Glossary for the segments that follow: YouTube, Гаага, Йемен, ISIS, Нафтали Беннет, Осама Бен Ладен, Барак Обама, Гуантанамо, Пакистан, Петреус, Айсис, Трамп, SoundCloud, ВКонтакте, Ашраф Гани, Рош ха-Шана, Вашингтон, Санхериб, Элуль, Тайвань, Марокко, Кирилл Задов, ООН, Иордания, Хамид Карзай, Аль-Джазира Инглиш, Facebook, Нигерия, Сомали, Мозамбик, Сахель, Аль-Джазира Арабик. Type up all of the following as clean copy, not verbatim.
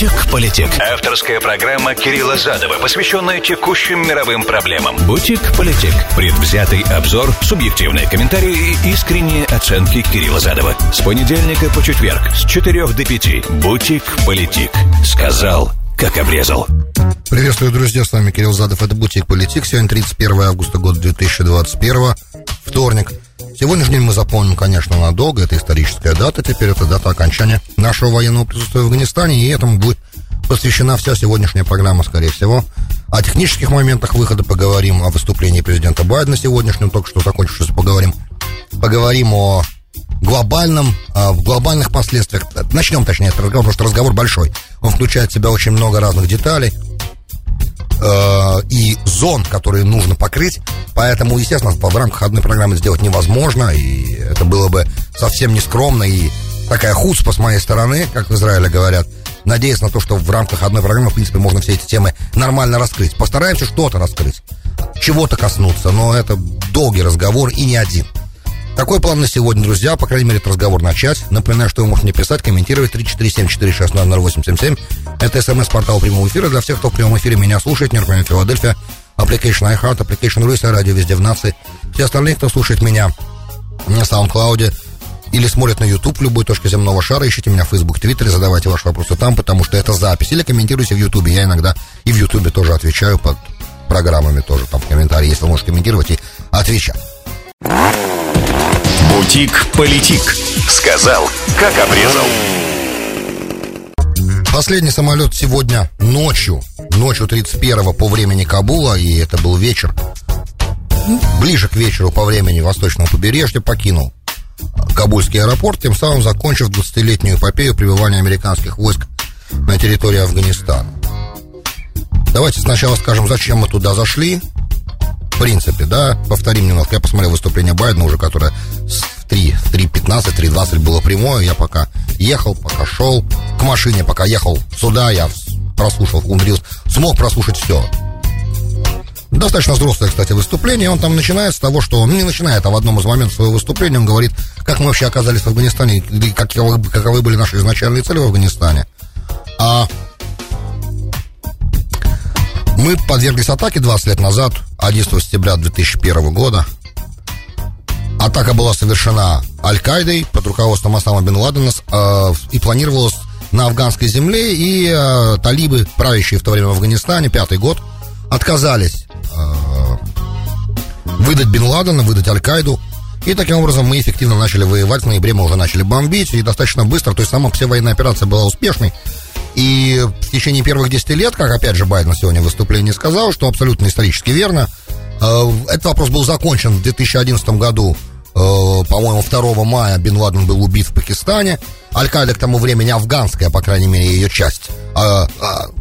«Бутик-Политик» – авторская программа Кирилла Задова, посвященная текущим мировым проблемам. «Бутик-Политик» – предвзятый обзор, субъективные комментарии и искренние оценки Кирилла Задова. С понедельника по четверг с 4 до 5. «Бутик-Политик» – сказал, как обрезал. Приветствую, друзья, с вами Кирилл Задов, это «Бутик-Политик». Сегодня 31 августа года 2021, вторник. Сегодняшний день мы запомним, конечно, надолго. Это историческая дата. Теперь это дата окончания нашего военного присутствия в Афганистане. И этому будет посвящена вся сегодняшняя программа, скорее всего. О технических моментах выхода поговорим. О выступлении президента Байдена сегодняшнем, только что закончившемся, поговорим. Поговорим о глобальных последствиях. Начнем, точнее, этот разговор, потому что разговор большой. Он включает в себя очень много разных деталей и зон, которые нужно покрыть. Поэтому, естественно, в рамках одной программы сделать невозможно, и это было бы совсем нескромно, и такая хуцпа с моей стороны, как в Израиле говорят, надеясь на то, что в рамках одной программы, в принципе, можно все эти темы нормально раскрыть. Постараемся что-то раскрыть, чего-то коснуться, но это долгий разговор и не один. Такой план на сегодня, друзья, по крайней мере, этот разговор начать. Напоминаю, что вы можете мне писать, комментировать 347-460-0877. Это СМС-портал прямого эфира для всех, кто в прямом эфире меня слушает. НРПМ Филадельфия, Application iHeart, Application Ruiz, радио везде в нации. Все остальные, кто слушает меня на SoundCloud или смотрит на YouTube в любой точке земного шара, ищите меня в Facebook, Twitter, задавайте ваши вопросы там, потому что это запись. Или комментируйте в YouTube. Я иногда и в YouTube тоже отвечаю под программами, тоже там в комментарии, если вы можете комментировать, и отвечать. Бутик-политик. Сказал, как обрезал. Последний самолет сегодня ночью 31-го по времени Кабула, и это был вечер, ближе к вечеру по времени восточного побережья, покинул Кабульский аэропорт, тем самым закончив 20-летнюю эпопею пребывания американских войск на территории Афганистана. Давайте сначала скажем, зачем мы туда зашли. В принципе, да, повторим немножко. Я посмотрел выступление Байдена уже, которое в 3.15, 3.20 было прямое. Я пока ехал, пока шел к машине, пока ехал сюда, я прослушал, умудрился, смог прослушать все. Достаточно взрослое, кстати, выступление. Он там начинает с того, что он не начинает, а в одном из моментов своего выступления он говорит, как мы вообще оказались в Афганистане, каковы были наши изначальные цели в Афганистане. Мы подверглись атаке 20 лет назад, 11 сентября 2001 года. Атака была совершена Аль-Каидой под руководством Осама Бен Ладена и планировалась на афганской земле. И талибы, правящие в то время в Афганистане, 5-й год, отказались выдать Бен Ладена, выдать Аль-Каиду. И таким образом мы эффективно начали воевать. В ноябре мы уже начали бомбить, и достаточно быстро. То есть сама всевоенная операция была успешной. И в течение первых 10 лет, как опять же Байден сегодня в выступлении сказал, что абсолютно исторически верно, этот вопрос был закончен в 2011 году, по-моему, 2 мая Бен Ладен был убит в Пакистане. Аль-Каида к тому времени афганская, по крайней мере, ее часть.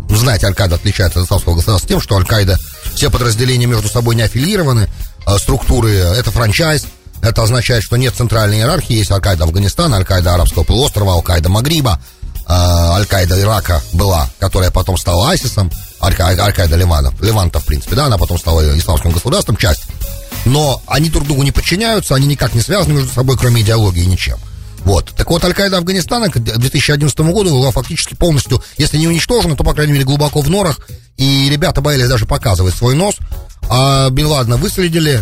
Знаете, Аль-Каида отличается от исламского государства тем, что Аль-Каида, все подразделения между собой не аффилированы, структуры, это франчайз. Это означает, что нет центральной иерархии, есть Аль-Каида Афганистана, Аль-Каида Арабского полуострова, Аль-Каида Магриба, Аль-Каида Ирака была, которая потом стала Айсисом, Аль-Каида Леванта, в принципе, да, она потом стала исламским государством, часть. Но они друг другу не подчиняются, они никак не связаны между собой, кроме идеологии, ничем. Вот. Так вот, Аль-Каида Афганистана к 2011 году была фактически полностью, если не уничтожена, то, по крайней мере, глубоко в норах, и ребята боялись даже показывать свой нос, а Бен Ладена выследили,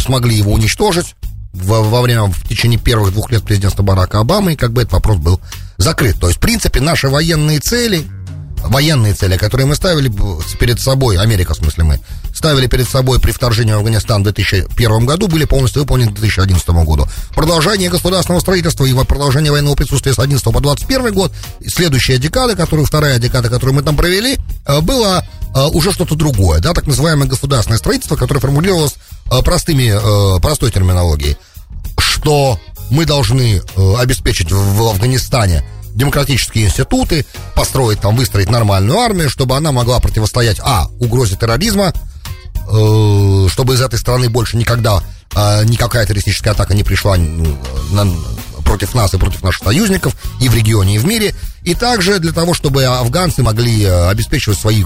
смогли его уничтожить в течение первых 2 лет президентства Барака Обамы, и как бы этот вопрос был закрыт. То есть, в принципе, наши военные цели, которые мы ставили перед собой, Америка, в смысле мы, ставили перед собой при вторжении в Афганистан в 2001 году, были полностью выполнены к 2011 году. Продолжение государственного строительства и продолжение военного присутствия с 11 по 21 год, следующая декада, вторая декада, которую мы там провели, была уже что-то другое, да, так называемое государственное строительство, которое формулировалось простой терминологией, что мы должны обеспечить в Афганистане демократические институты, построить там, выстроить нормальную армию, чтобы она могла противостоять, угрозе терроризма, чтобы из этой страны больше никогда никакая террористическая атака не пришла против нас и против наших союзников и в регионе, и в мире, и также для того, чтобы афганцы могли обеспечивать свои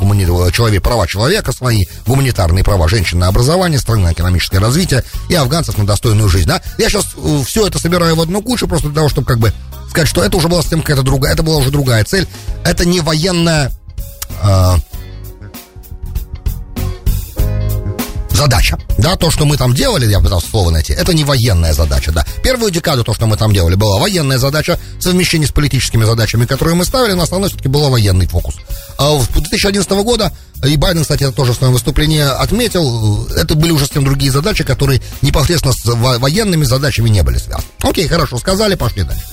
права человека, свои гуманитарные права женщин на образование, страны на экономическое развитие и афганцев на достойную жизнь, да? Я сейчас все это собираю в одну кучу просто для того, чтобы сказать, что это уже была совсем какая-то другая, это была уже другая цель. Это не военная задача, да, то, что мы там делали, я пытался слово найти, это не военная задача, да. Первую декаду то, что мы там делали, была военная задача в совмещении с политическими задачами, которые мы ставили, но основной все-таки был военный фокус. А в 2011 года, и Байден, кстати, это тоже в своем выступлении отметил, это были уже совсем другие задачи, которые непосредственно с военными задачами не были связаны. Окей, хорошо, сказали, пошли дальше.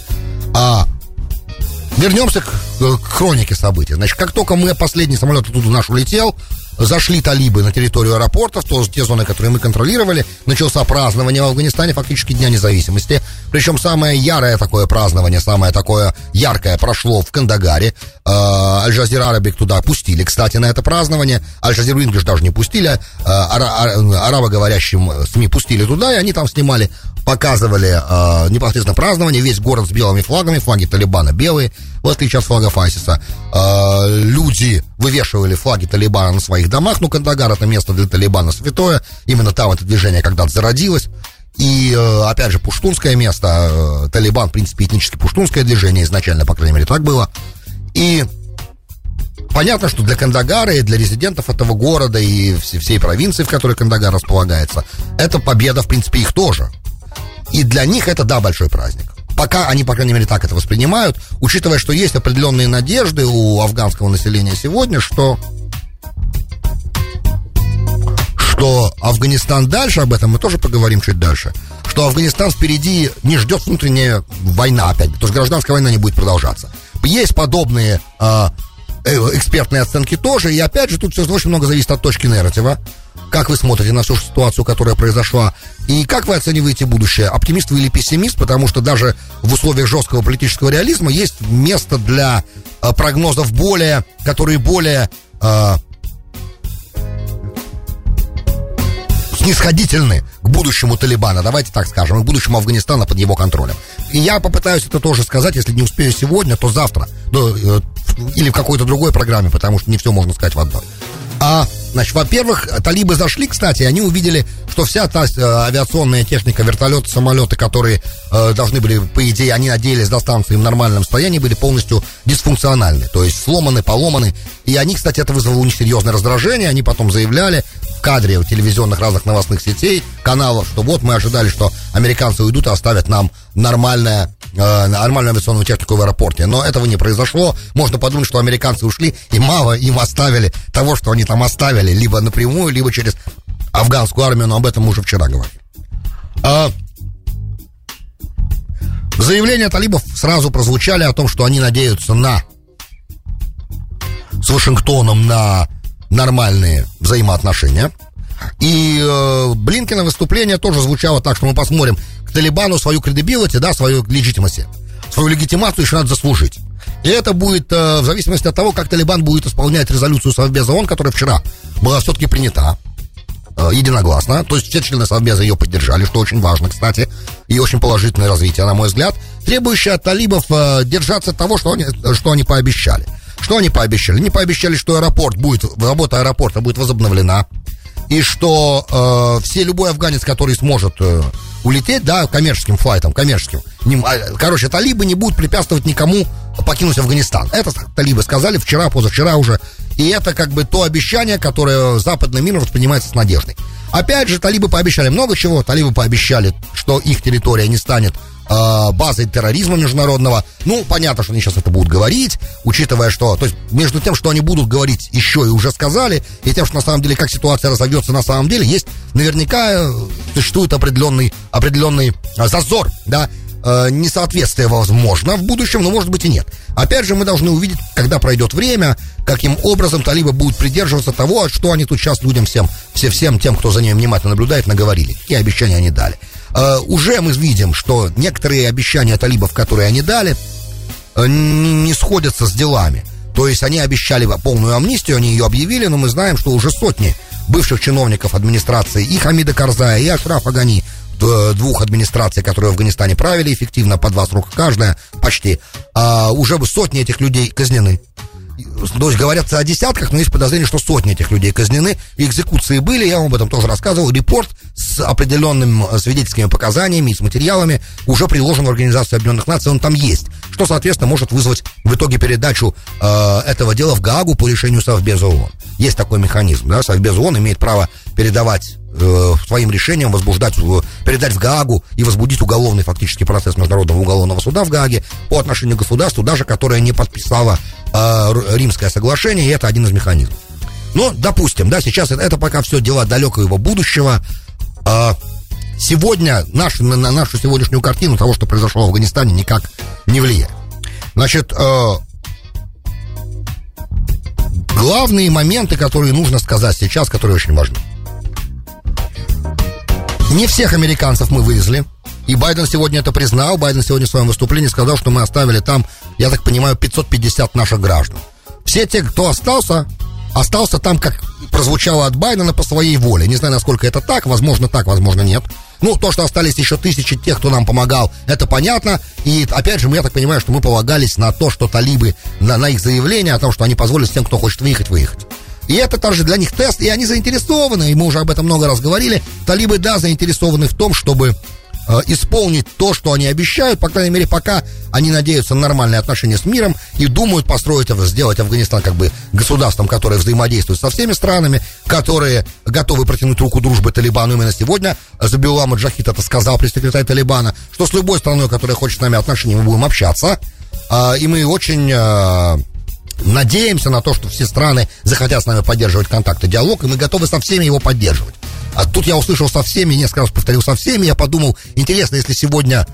Вернемся к хронике событий. Значит, как только мы последний самолет оттуда наш улетел, зашли талибы на территорию аэропортов, то те зоны, которые мы контролировали, начался празднование в Афганистане фактически Дня независимости. Причем самое ярое такое празднование, самое такое яркое прошло в Кандагаре. Аль-Джазира Арабик туда пустили, кстати, на это празднование. Аль-Джазиру Инглиш даже не пустили, арабоговорящим СМИ пустили туда, и они там снимали, показывали непосредственно празднование. Весь город с белыми флагами, флаги Талибана белые, в отличие от флага Файсиса. Люди вывешивали флаги Талибана на своих домах. Ну, Кандагар — это место для Талибана святое. Именно там это движение когда-то зародилось. И, опять же, пуштунское место. Талибан, в принципе, этнически пуштунское движение. Изначально, по крайней мере, так было. И понятно, что для Кандагара и для резидентов этого города и всей провинции, в которой Кандагар располагается, это победа, в принципе, их тоже. И для них это, да, большой праздник. Пока они, по крайней мере, так это воспринимают, учитывая, что есть определенные надежды у афганского населения сегодня, что Афганистан дальше, об этом мы тоже поговорим чуть дальше, что Афганистан впереди не ждет внутренняя война опять, потому что гражданская война не будет продолжаться. Есть подобные экспертные оценки тоже, и опять же тут все очень много зависит от точки нарратива. Как вы смотрите на всю ситуацию, которая произошла, и как вы оцениваете будущее, оптимист вы или пессимист, потому что даже в условиях жесткого политического реализма есть место для прогнозов более, которые более снисходительны к будущему Талибана, давайте так скажем, и к будущему Афганистана под его контролем. И я попытаюсь это тоже сказать, если не успею сегодня, то завтра, или в какой-то другой программе, потому что не все можно сказать в одной. Значит, во-первых, талибы зашли, кстати, и они увидели, что вся та авиационная техника, вертолеты, самолеты, которые должны были, по идее, они надеялись доставаться им в нормальном состоянии, были полностью дисфункциональны, то есть сломаны, поломаны. И они, кстати, это вызвало у них серьезное раздражение, они потом заявляли в кадре у телевизионных разных новостных сетей, каналов, что вот мы ожидали, что американцы уйдут и оставят нам нормальную авиационную технику в аэропорте. Но этого не произошло. Можно подумать, что американцы ушли, и мало им оставили того, что они там оставили, либо напрямую, либо через афганскую армию, но об этом мы уже вчера говорили. Заявления талибов сразу прозвучали о том, что они надеются с Вашингтоном на нормальные взаимоотношения. И Блинкена выступление тоже звучало так, что мы посмотрим, к Талибану свою credibility, да, свою легитимацию еще надо заслужить. И это будет в зависимости от того, как Талибан будет исполнять резолюцию Совбеза ООН, которая вчера была все-таки принята единогласно. То есть все члены Совбеза ее поддержали, что очень важно, кстати, и очень положительное развитие, на мой взгляд, требующее от талибов держаться того, что они пообещали. Что они пообещали? Они пообещали, что работа аэропорта будет возобновлена, и что любой афганец, который сможет улететь, да, коммерческим флайтом, талибы не будут препятствовать никому покинуть Афганистан. Это талибы сказали вчера, позавчера уже, и это как бы то обещание, которое западный мир воспринимается с надеждой. Опять же, талибы пообещали много чего, талибы пообещали, что их территория не станет базой терроризма международного. Ну, понятно, что они сейчас это будут говорить, учитывая, что... То есть, между тем, что они будут говорить еще и уже сказали, и тем, что на самом деле, как ситуация разовьется на самом деле, есть наверняка существует определенный зазор, да, несоответствие возможно в будущем, но, может быть, и нет. Опять же, мы должны увидеть, когда пройдет время, каким образом талибы будут придерживаться того, что они тут сейчас людям всем тем, кто за ними внимательно наблюдает, наговорили, какие обещания они дали. Уже мы видим, что некоторые обещания талибов, которые они дали, не сходятся с делами. То есть они обещали полную амнистию, они ее объявили, но мы знаем, что уже сотни бывших чиновников администрации и Хамида Карзая, и Ашрафа Гани, двух администраций, которые в Афганистане правили эффективно, по 2 срока каждая, почти, уже сотни этих людей казнены. То есть говорятся о десятках, но есть подозрение, что сотни этих людей казнены. Экзекуции были, я вам об этом тоже рассказывал. Репорт с определенными свидетельскими показаниями и с материалами уже приложен в Организацию Объединенных Наций, он там есть. что, соответственно, может вызвать в итоге передачу этого дела в Гаагу по решению Совбеза ООН. Есть такой механизм, да, Совбез ООН имеет право передавать своим решением передать в Гаагу и возбудить уголовный фактически процесс Международного уголовного суда в Гааге по отношению к государству, даже которое не подписало Римское соглашение, и это один из механизмов. Но, допустим, да, сейчас это пока все дела далекого будущего. Сегодня на нашу сегодняшнюю картину того, что произошло в Афганистане, никак не влияет. Значит, главные моменты, которые нужно сказать сейчас, которые очень важны. Не всех американцев мы вывезли, и Байден сегодня это признал. Байден сегодня в своем выступлении сказал, что мы оставили там, я так понимаю, 550 наших граждан. Все те, кто остался там, как прозвучало от Байдена, по своей воле. Не знаю, насколько это так, возможно, нет. Ну, то, что остались еще тысячи тех, кто нам помогал, это понятно. И, опять же, я так понимаю, что мы полагались на то, что талибы, на их заявление о том, что они позволят тем, кто хочет выехать. И это также для них тест, и они заинтересованы, и мы уже об этом много раз говорили. Талибы, да, заинтересованы в том, чтобы исполнить то, что они обещают. По крайней мере, пока они надеются на нормальные отношения с миром и думают сделать Афганистан как бы государством, которое взаимодействует со всеми странами, которые готовы протянуть руку дружбы Талибану. Именно сегодня Забиулла Джахид это сказал, пресс-секретарь Талибана, что с любой страной, которая хочет с нами отношений, мы будем общаться. И мы очень... надеемся на то, что все страны захотят с нами поддерживать контакты, диалог, и мы готовы со всеми его поддерживать. А тут я услышал со всеми, несколько раз повторил со всеми, я подумал, интересно, если сегодня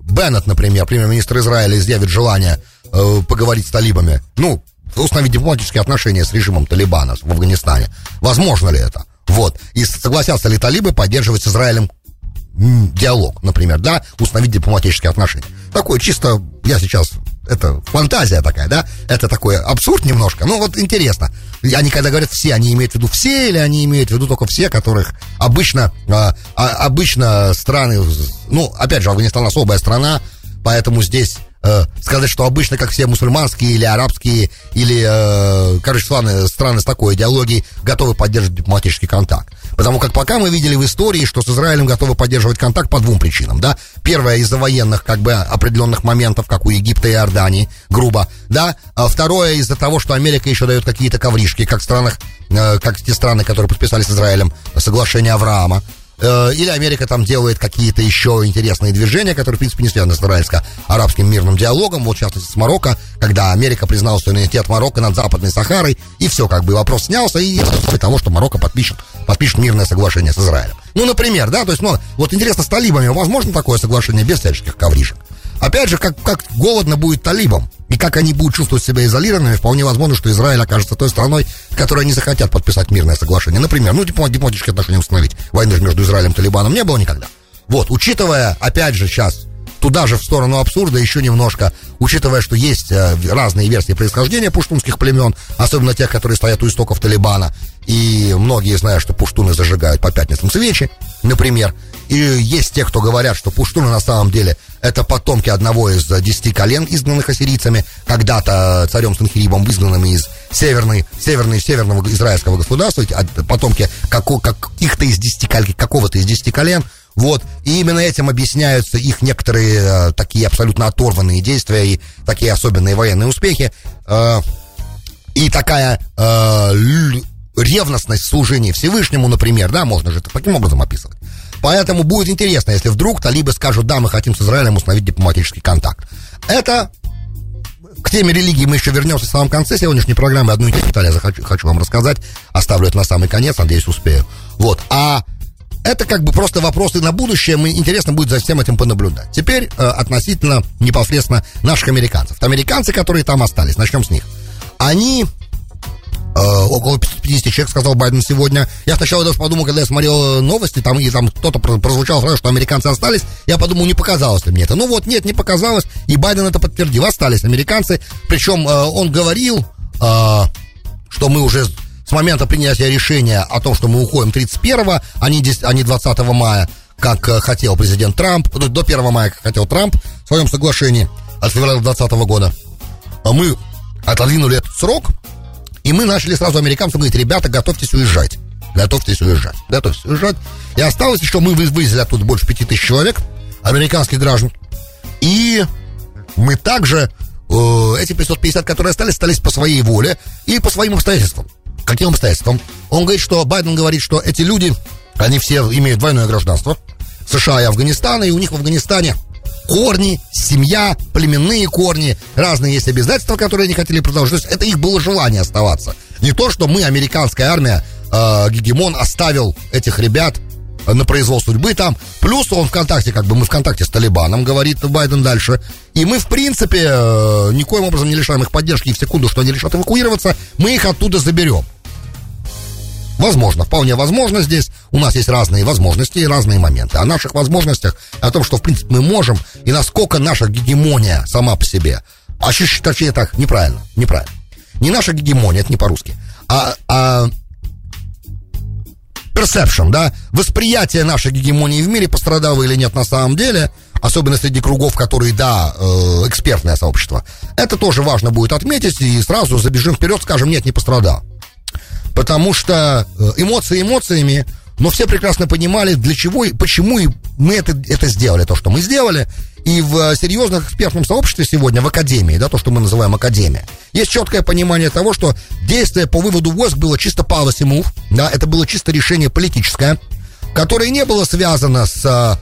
Беннет, например, премьер-министр Израиля, изъявит желание поговорить с талибами, ну, установить дипломатические отношения с режимом Талибана в Афганистане. Возможно ли это? Вот. И согласятся ли талибы поддерживать с Израилем диалог, например, да, установить дипломатические отношения. Такое чисто, я сейчас... Это фантазия такая, да? Это такой абсурд немножко. Ну, вот интересно. Они когда говорят «все», они имеют в виду все или они имеют в виду только все, которых обычно страны... Ну, опять же, Афганистан особая страна, поэтому здесь сказать, что обычно, как все мусульманские или арабские, или, короче, страны с такой идеологией готовы поддерживать дипломатический контакт. Потому как пока мы видели в истории, что с Израилем готовы поддерживать контакт по двум причинам, да. Первое, из-за военных, как бы, определенных моментов, как у Египта и Иордании, грубо, да. А второе, из-за того, что Америка еще дает какие-то ковришки, как те страны, которые подписали с Израилем соглашение Авраама. Или Америка там делает какие-то еще интересные движения, которые, в принципе, не связаны с израильско-арабским мирным диалогом. Вот, в частности, с Марокко, когда Америка признала суверенитет Марокко над Западной Сахарой, и все, как бы, вопрос снялся, и из-за того, что Марокко подпишет мирное соглашение с Израилем. Ну, например, да, то есть, ну, вот интересно, с талибами возможно такое соглашение без всяческих коврижек? Опять же, как голодно будет талибам, и как они будут чувствовать себя изолированными, вполне возможно, что Израиль окажется той страной, с которой они захотят подписать мирное соглашение. Например, ну, дипломатические отношения установить. Войны же между Израилем и Талибаном не было никогда. Вот, учитывая, опять же, сейчас, туда же в сторону абсурда еще немножко, учитывая, что есть разные версии происхождения пуштунских племен, особенно тех, которые стоят у истоков Талибана, и многие знают, что пуштуны зажигают по пятницам свечи, например. И есть те, кто говорят, что пуштуны на самом деле это потомки одного из 10 колен, изгнанных ассирийцами, когда-то царем Санхерибом, изгнанными из северного израильского государства, потомки какого-то из 10 колен. Вот, и именно этим объясняются их некоторые такие абсолютно оторванные действия и такие особенные военные успехи, и такая ревностность в служении Всевышнему, например, да, можно же это таким образом описывать. Поэтому будет интересно, если вдруг талибы скажут, да, мы хотим с Израилем установить дипломатический контакт. Это к теме религии мы еще вернемся в самом конце сегодняшней программы. Одну интересную деталь я хочу вам рассказать. Оставлю это на самый конец, надеюсь, успею. Вот, это как бы просто вопросы на будущее, интересно будет за всем этим понаблюдать. Теперь относительно непосредственно наших американцев. Американцы, которые там остались, начнем с них. Они, около 50 человек, сказал Байден сегодня. Я сначала даже подумал, когда я смотрел новости, там кто-то прозвучал фразу, что американцы остались. Я подумал, не показалось ли мне это. Ну вот, нет, не показалось, и Байден это подтвердил. Остались американцы, причем он говорил, что мы уже... С момента принятия решения о том, что мы уходим 31-го, а не 20 мая, как хотел президент Трамп, до 1 мая, как хотел Трамп в своем соглашении от февраля 2020 года, мы отодвинули этот срок, и мы начали сразу американцам говорить, ребята, готовьтесь уезжать. И осталось еще, мы вывезли оттуда больше 5000 человек, американских граждан, и мы также, эти 550, которые остались, остались по своей воле и по своим обстоятельствам. Каким обстоятельствам? Он говорит, что Байден говорит, что эти люди, они все имеют двойное гражданство США и Афганистана, и у них в Афганистане корни, семья, племенные корни, разные есть обязательства, которые они хотели продолжить. То есть это их было желание оставаться. Не то, что мы, американская армия, гегемон оставил этих ребят на произвол судьбы там. Плюс он ВКонтакте, как бы мы ВКонтакте с Талибаном, говорит Байден дальше. И мы, в принципе, никоим образом не лишаем их поддержки. И в секунду, что они решат эвакуироваться, мы их оттуда заберем. Возможно, вполне возможно здесь. У нас есть разные возможности и разные моменты. О наших возможностях, о том, что, в принципе, мы можем, и насколько наша гегемония сама по себе. Точнее так, неправильно. Не наша гегемония, это не по-русски. А perception, да, восприятие нашей гегемонии в мире, пострадало или нет на самом деле, особенно среди кругов, которые, да, экспертное сообщество. Это тоже важно будет отметить, и сразу забежим вперед, скажем, нет, не пострадал. Потому что эмоции эмоциями, но все прекрасно понимали, для чего и почему и мы это сделали, то, что мы сделали. И в серьезном экспертном сообществе сегодня, в академии, да, то, что мы называем академия, есть четкое понимание того, что действие по выводу войск было чисто policy move, да, это было чисто решение политическое, которое не было связано с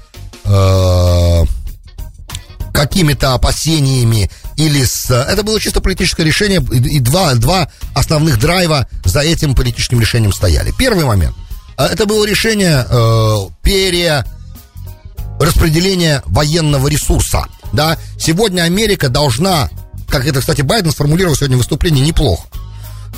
какими-то опасениями или с... Это было чисто политическое решение, и два основных драйва за этим политическим решением стояли. Первый момент. Это было решение перераспределения военного ресурса. Да? Сегодня Америка должна, как это, кстати, Байден сформулировал сегодня в выступлении неплохо,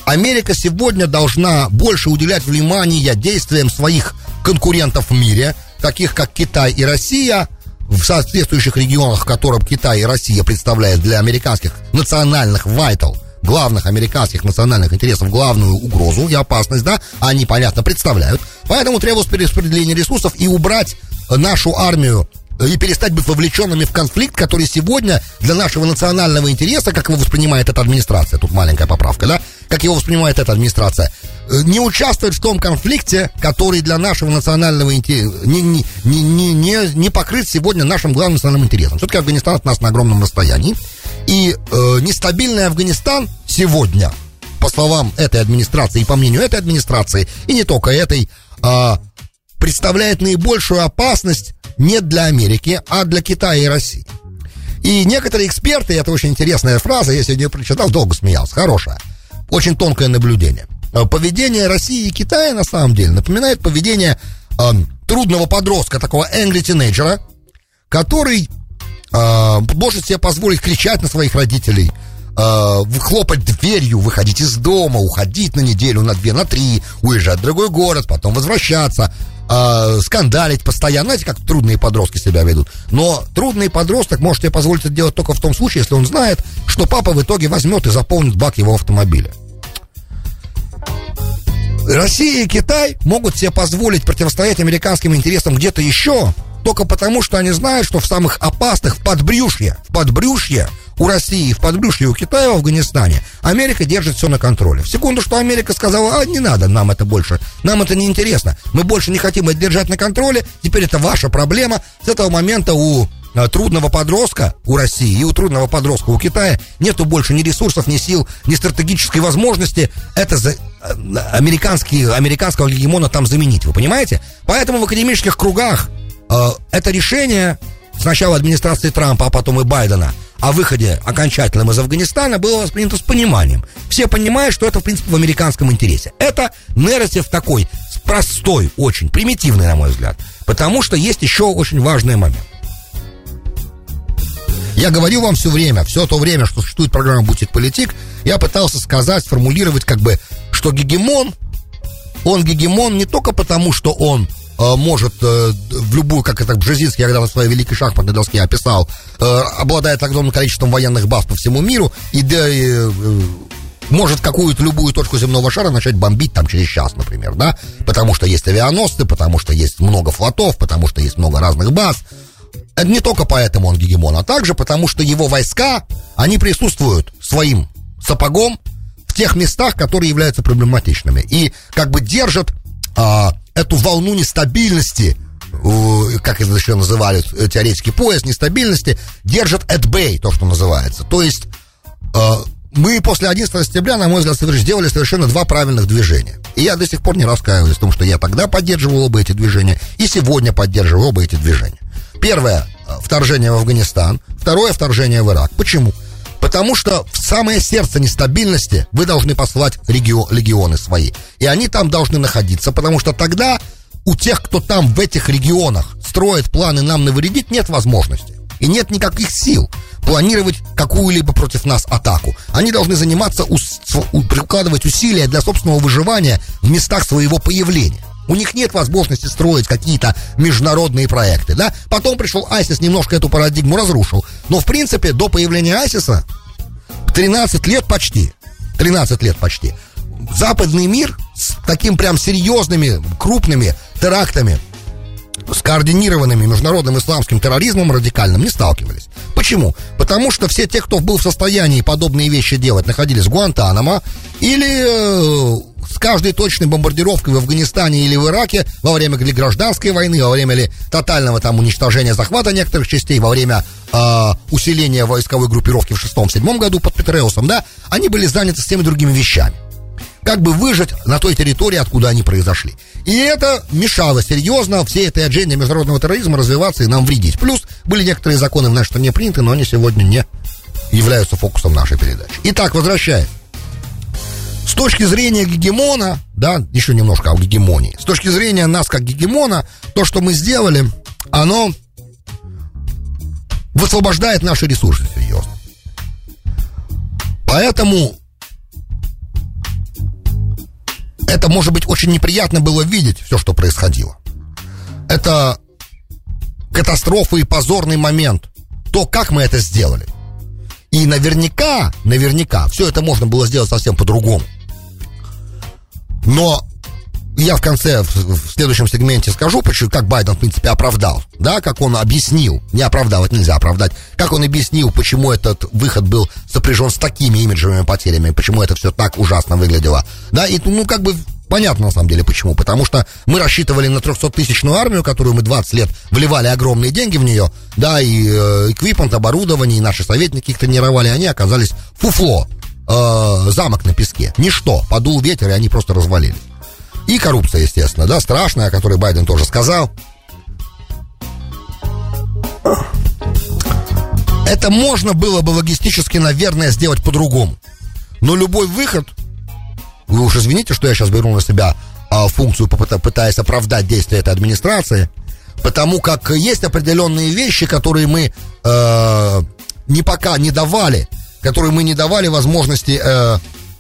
Америка сегодня должна больше уделять внимание действиям своих конкурентов в мире, таких как Китай и Россия, в соответствующих регионах, в которых Китай и Россия представляют для американских национальных vital, главных американских национальных интересов, главную угрозу и опасность, да, они, понятно, представляют. Поэтому требовалось перераспределение ресурсов и убрать нашу армию и перестать быть вовлеченными в конфликт, который сегодня для нашего национального интереса, как его воспринимает эта администрация, тут маленькая поправка, да, как его воспринимает эта администрация, не участвует в том конфликте, который для нашего национального интереса, не покрыт сегодня нашим главным национальным интересом. Все-таки Афганистан от нас на огромном расстоянии, и нестабильный Афганистан сегодня, по словам этой администрации и по мнению этой администрации, и не только этой, представляет наибольшую опасность не для Америки, а для Китая и России. И некоторые эксперты, это очень интересная фраза, я сегодня ее прочитал, долго смеялся, хорошая, очень тонкое наблюдение. Поведение России и Китая, на самом деле, напоминает поведение трудного подростка, такого angry teenager, который может себе позволить кричать на своих родителей, хлопать дверью, выходить из дома, уходить на неделю, на две, на три, уезжать в другой город, потом возвращаться, скандалить постоянно. Знаете, как трудные подростки себя ведут. Но трудный подросток может себе позволить это делать только в том случае, если он знает, что папа в итоге возьмет и заполнит бак его автомобиля. Россия и Китай могут себе позволить противостоять американским интересам где-то еще только потому, что они знают, что в самых опасных, в подбрюшье у России, в подбрюшье у Китая, в Афганистане, Америка держит все на контроле. В секунду, что Америка сказала, не надо нам это больше, нам это не интересно, мы больше не хотим это держать на контроле, теперь это ваша проблема. С этого момента у трудного подростка у России и у трудного подростка у Китая нету больше ни ресурсов, ни сил, ни стратегической возможности это американского гегемона там заменить, вы понимаете? Поэтому в академических кругах это решение сначала администрации Трампа, а потом и Байдена о выходе окончательном из Афганистана было воспринято с пониманием. Все понимают, что это, в принципе, в американском интересе. Это нарратив такой простой, очень примитивный, на мой взгляд, потому что есть еще очень важный момент. Я говорю вам все то время, что существует программа «Бутик-Политик», я пытался сказать, сформулировать, как бы, что гегемон, он гегемон не только потому, что он может в любую, как это Бжезинский, когда на своей великой шахматной доске описал, обладает огромным количеством военных баз по всему миру и, может какую-то любую точку земного шара начать бомбить там через час, например, да, потому что есть авианосцы, потому что есть много флотов, потому что есть много разных баз. Не только поэтому он гегемон, а также потому, что его войска, они присутствуют своим сапогом в тех местах, которые являются проблематичными, и как бы держат эту волну нестабильности как это еще называют теоретики, пояс нестабильности, держит at bay, то, что называется. То есть мы после 11 сентября, на мой взгляд, сделали совершенно два правильных движения. И я до сих пор не раскаиваюсь в том, что я тогда поддерживал оба эти движения и сегодня поддерживаю оба эти движения. Первое – вторжение в Афганистан. Второе – вторжение в Ирак. Почему? Потому что в самое сердце нестабильности вы должны послать легионы свои. И они там должны находиться, потому что тогда у тех, кто там в этих регионах строит планы нам навредить, нет возможности. И нет никаких сил планировать какую-либо против нас атаку. Они должны заниматься, прикладывать усилия для собственного выживания в местах своего появления. У них нет возможности строить какие-то международные проекты, да? Потом пришел ISIS, немножко эту парадигму разрушил. Но, в принципе, до появления ISIS 13 лет почти, западный мир с таким прям серьезными, крупными терактами, скоординированными международным исламским терроризмом радикальным не сталкивались. Почему? Потому что все те, кто был в состоянии подобные вещи делать, находились в Гуантанамо или... с каждой точной бомбардировкой в Афганистане или в Ираке, во время ли гражданской войны, во время ли тотального там уничтожения, захвата некоторых частей, во время усиления войсковой группировки в 6-7 году под Петреусом, да, они были заняты всеми другими вещами. Как бы выжить на той территории, откуда они произошли. И это мешало серьезно всей этой адженде международного терроризма развиваться и нам вредить. Плюс были некоторые законы в нашей стране приняты, но они сегодня не являются фокусом нашей передачи. Итак, возвращаясь. С точки зрения гегемона, да, еще немножко о гегемонии. С точки зрения нас как гегемона, то, что мы сделали, оно высвобождает наши ресурсы серьезно. Поэтому это, может быть, очень неприятно было видеть все, что происходило. Это катастрофа и позорный момент. То, как мы это сделали. И наверняка, все это можно было сделать совсем по-другому. Но я в конце, в следующем сегменте скажу, почему, как Байден, в принципе, оправдал, да, как он объяснил, не оправдывать нельзя оправдать, как он объяснил, почему этот выход был сопряжен с такими имиджевыми потерями, почему это все так ужасно выглядело, да, и, ну, как бы... Понятно, на самом деле, почему. Потому что мы рассчитывали на 300-тысячную армию, которую мы 20 лет вливали огромные деньги в нее, да, и эквипмент, оборудование, и наши советники их тренировали, они оказались фуфло, замок на песке, ничто, подул ветер, и они просто развалились. И коррупция, естественно, да, страшная, о которой Байден тоже сказал. Это можно было бы логистически, наверное, сделать по-другому. Но любой выход... Вы уж извините, что я сейчас беру на себя функцию, пытаясь оправдать действия этой администрации, потому как есть определенные вещи, которые мы не давали возможности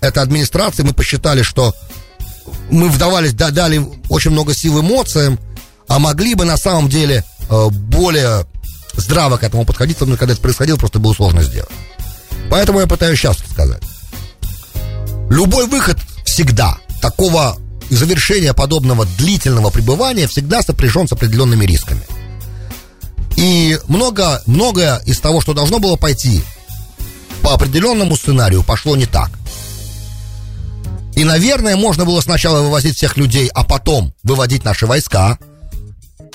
этой администрации. Мы посчитали, что мы дали очень много сил эмоциям, а могли бы на самом деле более здраво к этому подходить, но когда это происходило, просто было сложно сделать. Поэтому я пытаюсь сейчас сказать. Любой выход... всегда такого завершения подобного длительного пребывания всегда сопряжен с определенными рисками. И многое из того, что должно было пойти по определенному сценарию, пошло не так. И, наверное, можно было сначала вывозить всех людей, а потом выводить наши войска.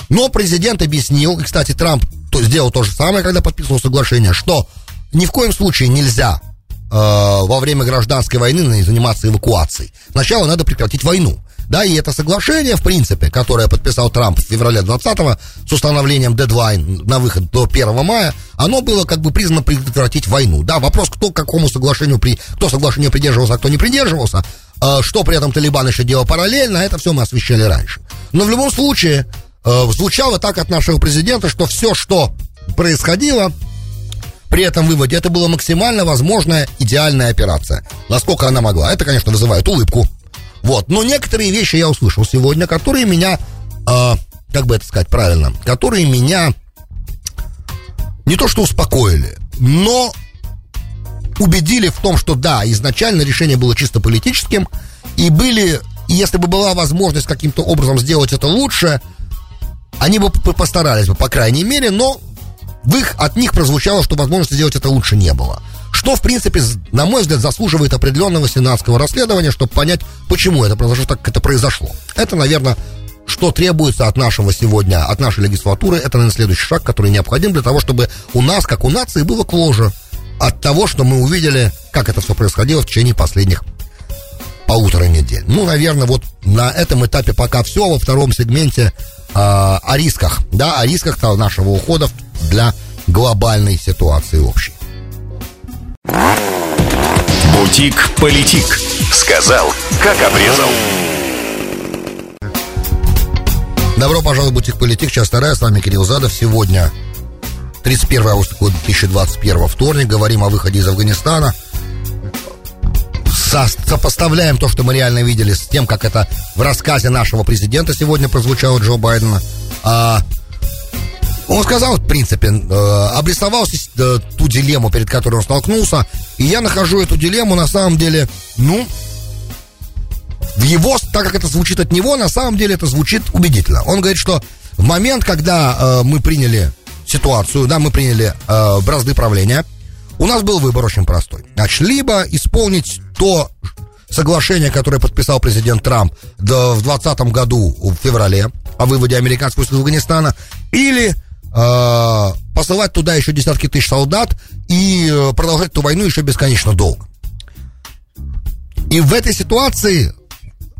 Но президент объяснил, и, кстати, Трамп сделал то же самое, когда подписывал соглашение, что ни в коем случае нельзя... во время гражданской войны заниматься эвакуацией. Сначала надо прекратить войну. Да, и это соглашение, в принципе, которое подписал Трамп в феврале 2020-го с установлением дедлайн на выход до 1 мая, оно было как бы призвано прекратить войну. Да, вопрос, кто к какому соглашению, кто соглашению придерживался, а кто не придерживался, что при этом Талибан еще делал параллельно, это все мы освещали раньше. Но в любом случае, звучало так от нашего президента, что все, что происходило... При этом выводе это была максимально возможная идеальная операция. Насколько она могла. Это, конечно, вызывает улыбку. Вот. Но некоторые вещи я услышал сегодня, которые меня... как бы это сказать правильно? Которые меня не то что успокоили, но убедили в том, что да, изначально решение было чисто политическим. И были... Если бы была возможность каким-то образом сделать это лучше, они бы постарались бы, по крайней мере, но... От них прозвучало, что возможности сделать это лучше не было. Что, в принципе, на мой взгляд, заслуживает определенного сенатского расследования, чтобы понять, почему это произошло, так как это произошло. Это, наверное, Что требуется от нашего сегодня, от нашей легислатуры, это, наверное, следующий шаг, который необходим для того, чтобы у нас, как у нации, было кложе от того, что мы увидели, как это все происходило в течение последних полутора недель. Ну, наверное, вот на этом этапе пока все. Во втором сегменте о рисках, да, о рисках нашего ухода для глобальной ситуации общей. Бутик-политик. Сказал, как обрезал. Добро пожаловать в Бутик-Политик, час вторая, с вами Кирилл Задов. Сегодня 31 августа 2021, вторник, говорим о выходе из Афганистана. Сопоставляем то, что мы реально видели, с тем, как это в рассказе нашего президента сегодня прозвучало, Джо Байдена. Он сказал, в принципе, обрисовал ту дилемму, перед которой он столкнулся. И я нахожу эту дилемму, на самом деле, так как это звучит от него, на самом деле это звучит убедительно. Он говорит, что в момент, когда мы приняли ситуацию, да, мы приняли бразды правления, у нас был выбор очень простой. Значит, либо исполнить то соглашение, которое подписал президент Трамп в 2020 году, в феврале, о выводе американцев из Афганистана, или посылать туда еще десятки тысяч солдат и продолжать эту войну еще бесконечно долго. И в этой ситуации,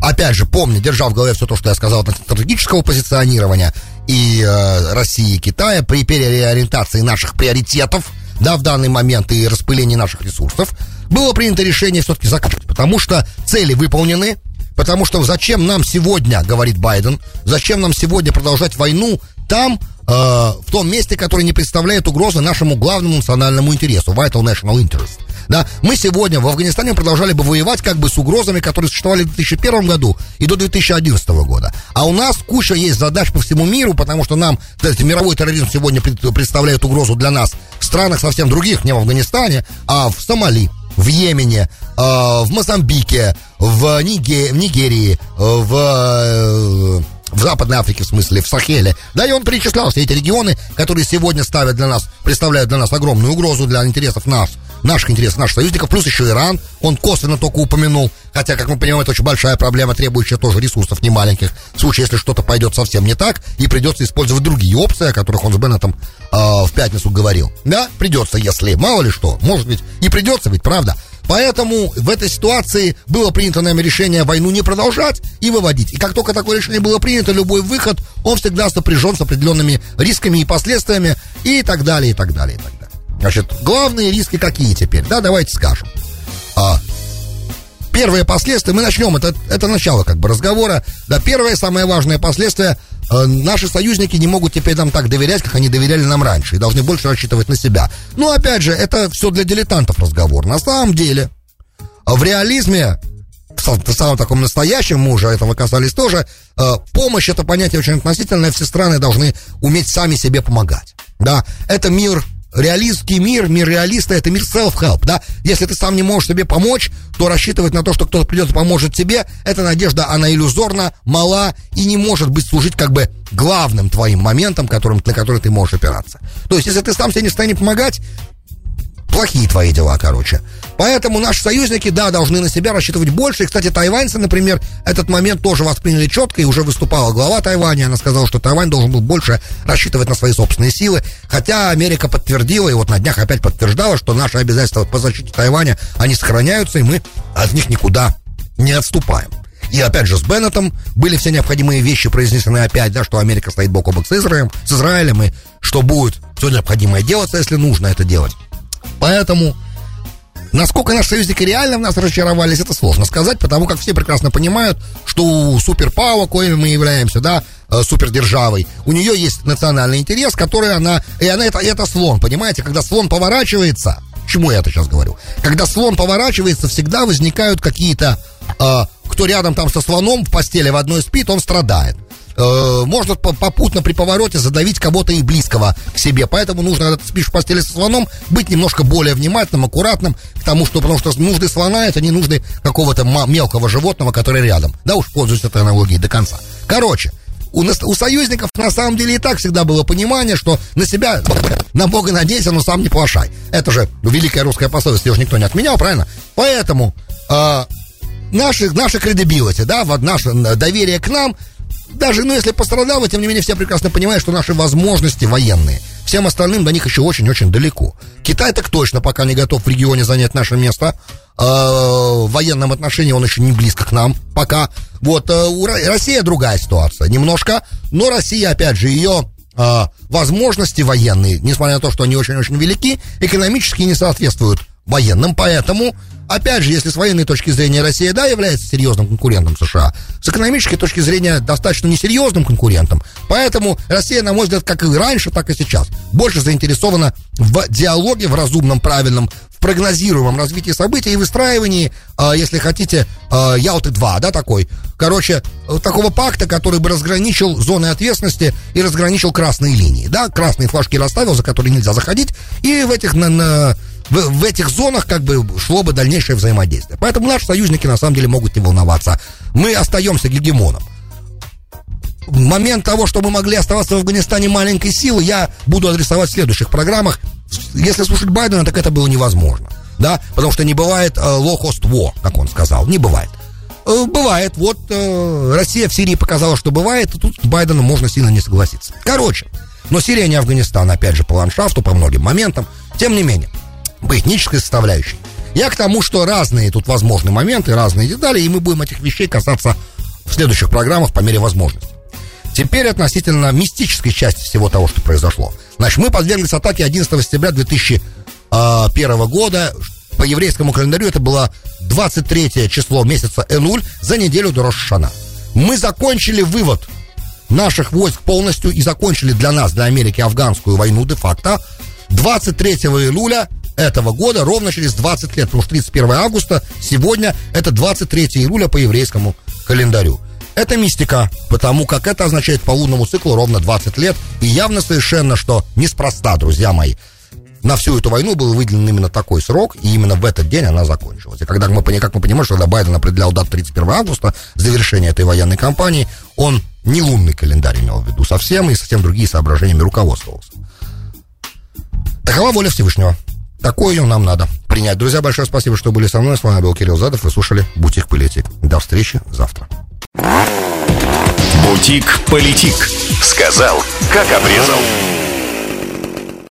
опять же, помни, держа в голове все то, что я сказал относительно стратегического позиционирования и России, и Китая, при переориентации наших приоритетов, да, в данный момент, и распылении наших ресурсов, было принято решение все-таки закрыть, потому что цели выполнены, потому что зачем нам сегодня, говорит Байден, зачем нам сегодня продолжать войну там, в том месте, которое не представляет угрозы нашему главному национальному интересу, vital national interest. Да, мы сегодня в Афганистане продолжали бы воевать как бы с угрозами, которые существовали в 2001 году и до 2011 года. А у нас куча есть задач по всему миру, потому что нам, кстати, мировой терроризм сегодня представляет угрозу для нас в странах совсем других, не в Афганистане, а в Сомали, в Йемене, в Мозамбике, в Нигерии, в Западной Африке, в смысле, в Сахеле. Да, и он перечислял все эти регионы, которые сегодня представляют для нас огромную угрозу для интересов наших интересов, наших союзников, плюс еще Иран, он косвенно только упомянул, хотя, как мы понимаем, это очень большая проблема, требующая тоже ресурсов немаленьких, в случае, если что-то пойдет совсем не так, и придется использовать другие опции, о которых он с Беннетом в пятницу говорил. Да, придется, если, мало ли что, может быть, и придется, ведь правда. Поэтому в этой ситуации было принято нами решение войну не продолжать и выводить. И как только такое решение было принято, любой выход, он всегда сопряжен с определенными рисками и последствиями, и так далее, и так далее, и так далее. Значит, главные риски какие теперь? Да, давайте скажем. Первые последствия, мы начнем, это начало как бы разговора. Да, первое, самое важное последствие, наши союзники не могут теперь нам так доверять, как они доверяли нам раньше, и должны больше рассчитывать на себя. Но, опять же, это все для дилетантов разговор. На самом деле, в реализме, в самом таком настоящем, мы уже этого касались тоже, помощь — это понятие очень относительное, все страны должны уметь сами себе помогать. Да, это мир... Реалистский мир, мир реалиста — это мир self-help, да? Если ты сам не можешь себе помочь, то рассчитывать на то, что кто-то придет и поможет тебе, эта надежда, она иллюзорна, мала и не может быть служить как бы главным твоим моментом, на который ты можешь опираться. То есть, если ты сам себе не в состоянии помогать, плохие твои дела, короче. Поэтому наши союзники, да, должны на себя рассчитывать больше. И, кстати, тайваньцы, например, этот момент тоже восприняли четко, и уже выступала глава Тайваня. Она сказала, что Тайвань должен был больше рассчитывать на свои собственные силы. Хотя Америка подтвердила, и вот на днях опять подтверждала, что наши обязательства по защите Тайваня, они сохраняются, и мы от них никуда не отступаем. И опять же с Беннетом были все необходимые вещи произнесены опять, да, что Америка стоит бок о бок с Израилем, и что будет все необходимое делаться, если нужно это делать. Поэтому, насколько наши союзники реально в нас разочаровались, это сложно сказать, потому как все прекрасно понимают, что у суперпауэр, коими мы являемся, да, супердержавой, у нее есть национальный интерес, который это слон, понимаете, когда слон поворачивается, к чему я это сейчас говорю, когда слон поворачивается, всегда возникают какие-то, кто рядом там со слоном в постели в одной спит, он страдает. Можно попутно при повороте задавить кого-то и близкого к себе. Поэтому нужно, когда ты спишь в постели со слоном, быть немножко более внимательным, аккуратным, потому что нужды слона — это не нужды какого-то мелкого животного, который рядом. Да уж, пользуюсь этой аналогией до конца. Короче, у союзников на самом деле и так всегда было понимание, что на себя, на Бога надейся, но сам не плашай. Это же великая русская пословица, ее же никто не отменял, правильно? Поэтому наши кредибилити, да, наше доверие к нам даже, ну, если пострадал, но тем не менее все прекрасно понимают, что наши возможности военные, всем остальным до них еще очень-очень далеко. Китай так точно пока не готов в регионе занять наше место. В военном отношении он еще не близко к нам пока. Вот, Россия другая ситуация немножко, но Россия, опять же, ее возможности военные, несмотря на то, что они очень-очень велики, экономически не соответствуют военным, поэтому, опять же, если с военной точки зрения Россия, да, является серьезным конкурентом США, с экономической точки зрения достаточно несерьезным конкурентом, поэтому Россия, на мой взгляд, как и раньше, так и сейчас, больше заинтересована в диалоге, в разумном, правильном, в прогнозируемом развитии событий и выстраивании, если хотите, Ялты-2, да, такой, короче, такого пакта, который бы разграничил зоны ответственности и разграничил красные линии, да, красные флажки расставил, за которые нельзя заходить, и в этих... В этих зонах как бы шло бы дальнейшее взаимодействие. Поэтому наши союзники на самом деле могут не волноваться. Мы остаемся гегемоном. Момент того, что мы могли оставаться в Афганистане маленькой силы, я буду адресовать в следующих программах. Если слушать Байдена, так это было невозможно, да? Потому что не бывает low cost war, как он сказал. Не бывает. Бывает. Вот Россия в Сирии показала, что бывает. И тут с Байденом можно сильно не согласиться. Короче, но Сирия не Афганистан, опять же, по ландшафту, по многим моментам. Тем не менее, по этнической составляющей. Я к тому, что разные тут возможные моменты, разные детали, и мы будем этих вещей касаться в следующих программах по мере возможности. Теперь относительно мистической части всего того, что произошло. Значит, мы подверглись атаке 11 сентября 2001 года. По еврейскому календарю это было 23 число месяца Элуль, за неделю до Рош ха-Шана. Мы закончили вывод наших войск полностью и закончили для нас, для Америки, афганскую войну де-факто 23 Элуля этого года, ровно через 20 лет, потому что 31 августа, сегодня, это 23 июля по еврейскому календарю. Это мистика, потому как это означает по лунному циклу ровно 20 лет, и явно совершенно, что неспроста, друзья мои, на всю эту войну был выделен именно такой срок, и именно в этот день она закончилась. И когда мы, как мы понимаем, что когда Байден определял дату 31 августа, завершение этой военной кампании, он не лунный календарь имел в виду совсем, и совсем другие соображениями руководствовался. Такова воля Всевышнего. Такое ее нам надо принять. Друзья, большое спасибо, что были со мной. С вами был Кирилл Задов. Вы слушали «Бутик-Политик». До встречи завтра. «Бутик-Политик». Сказал, как обрезал.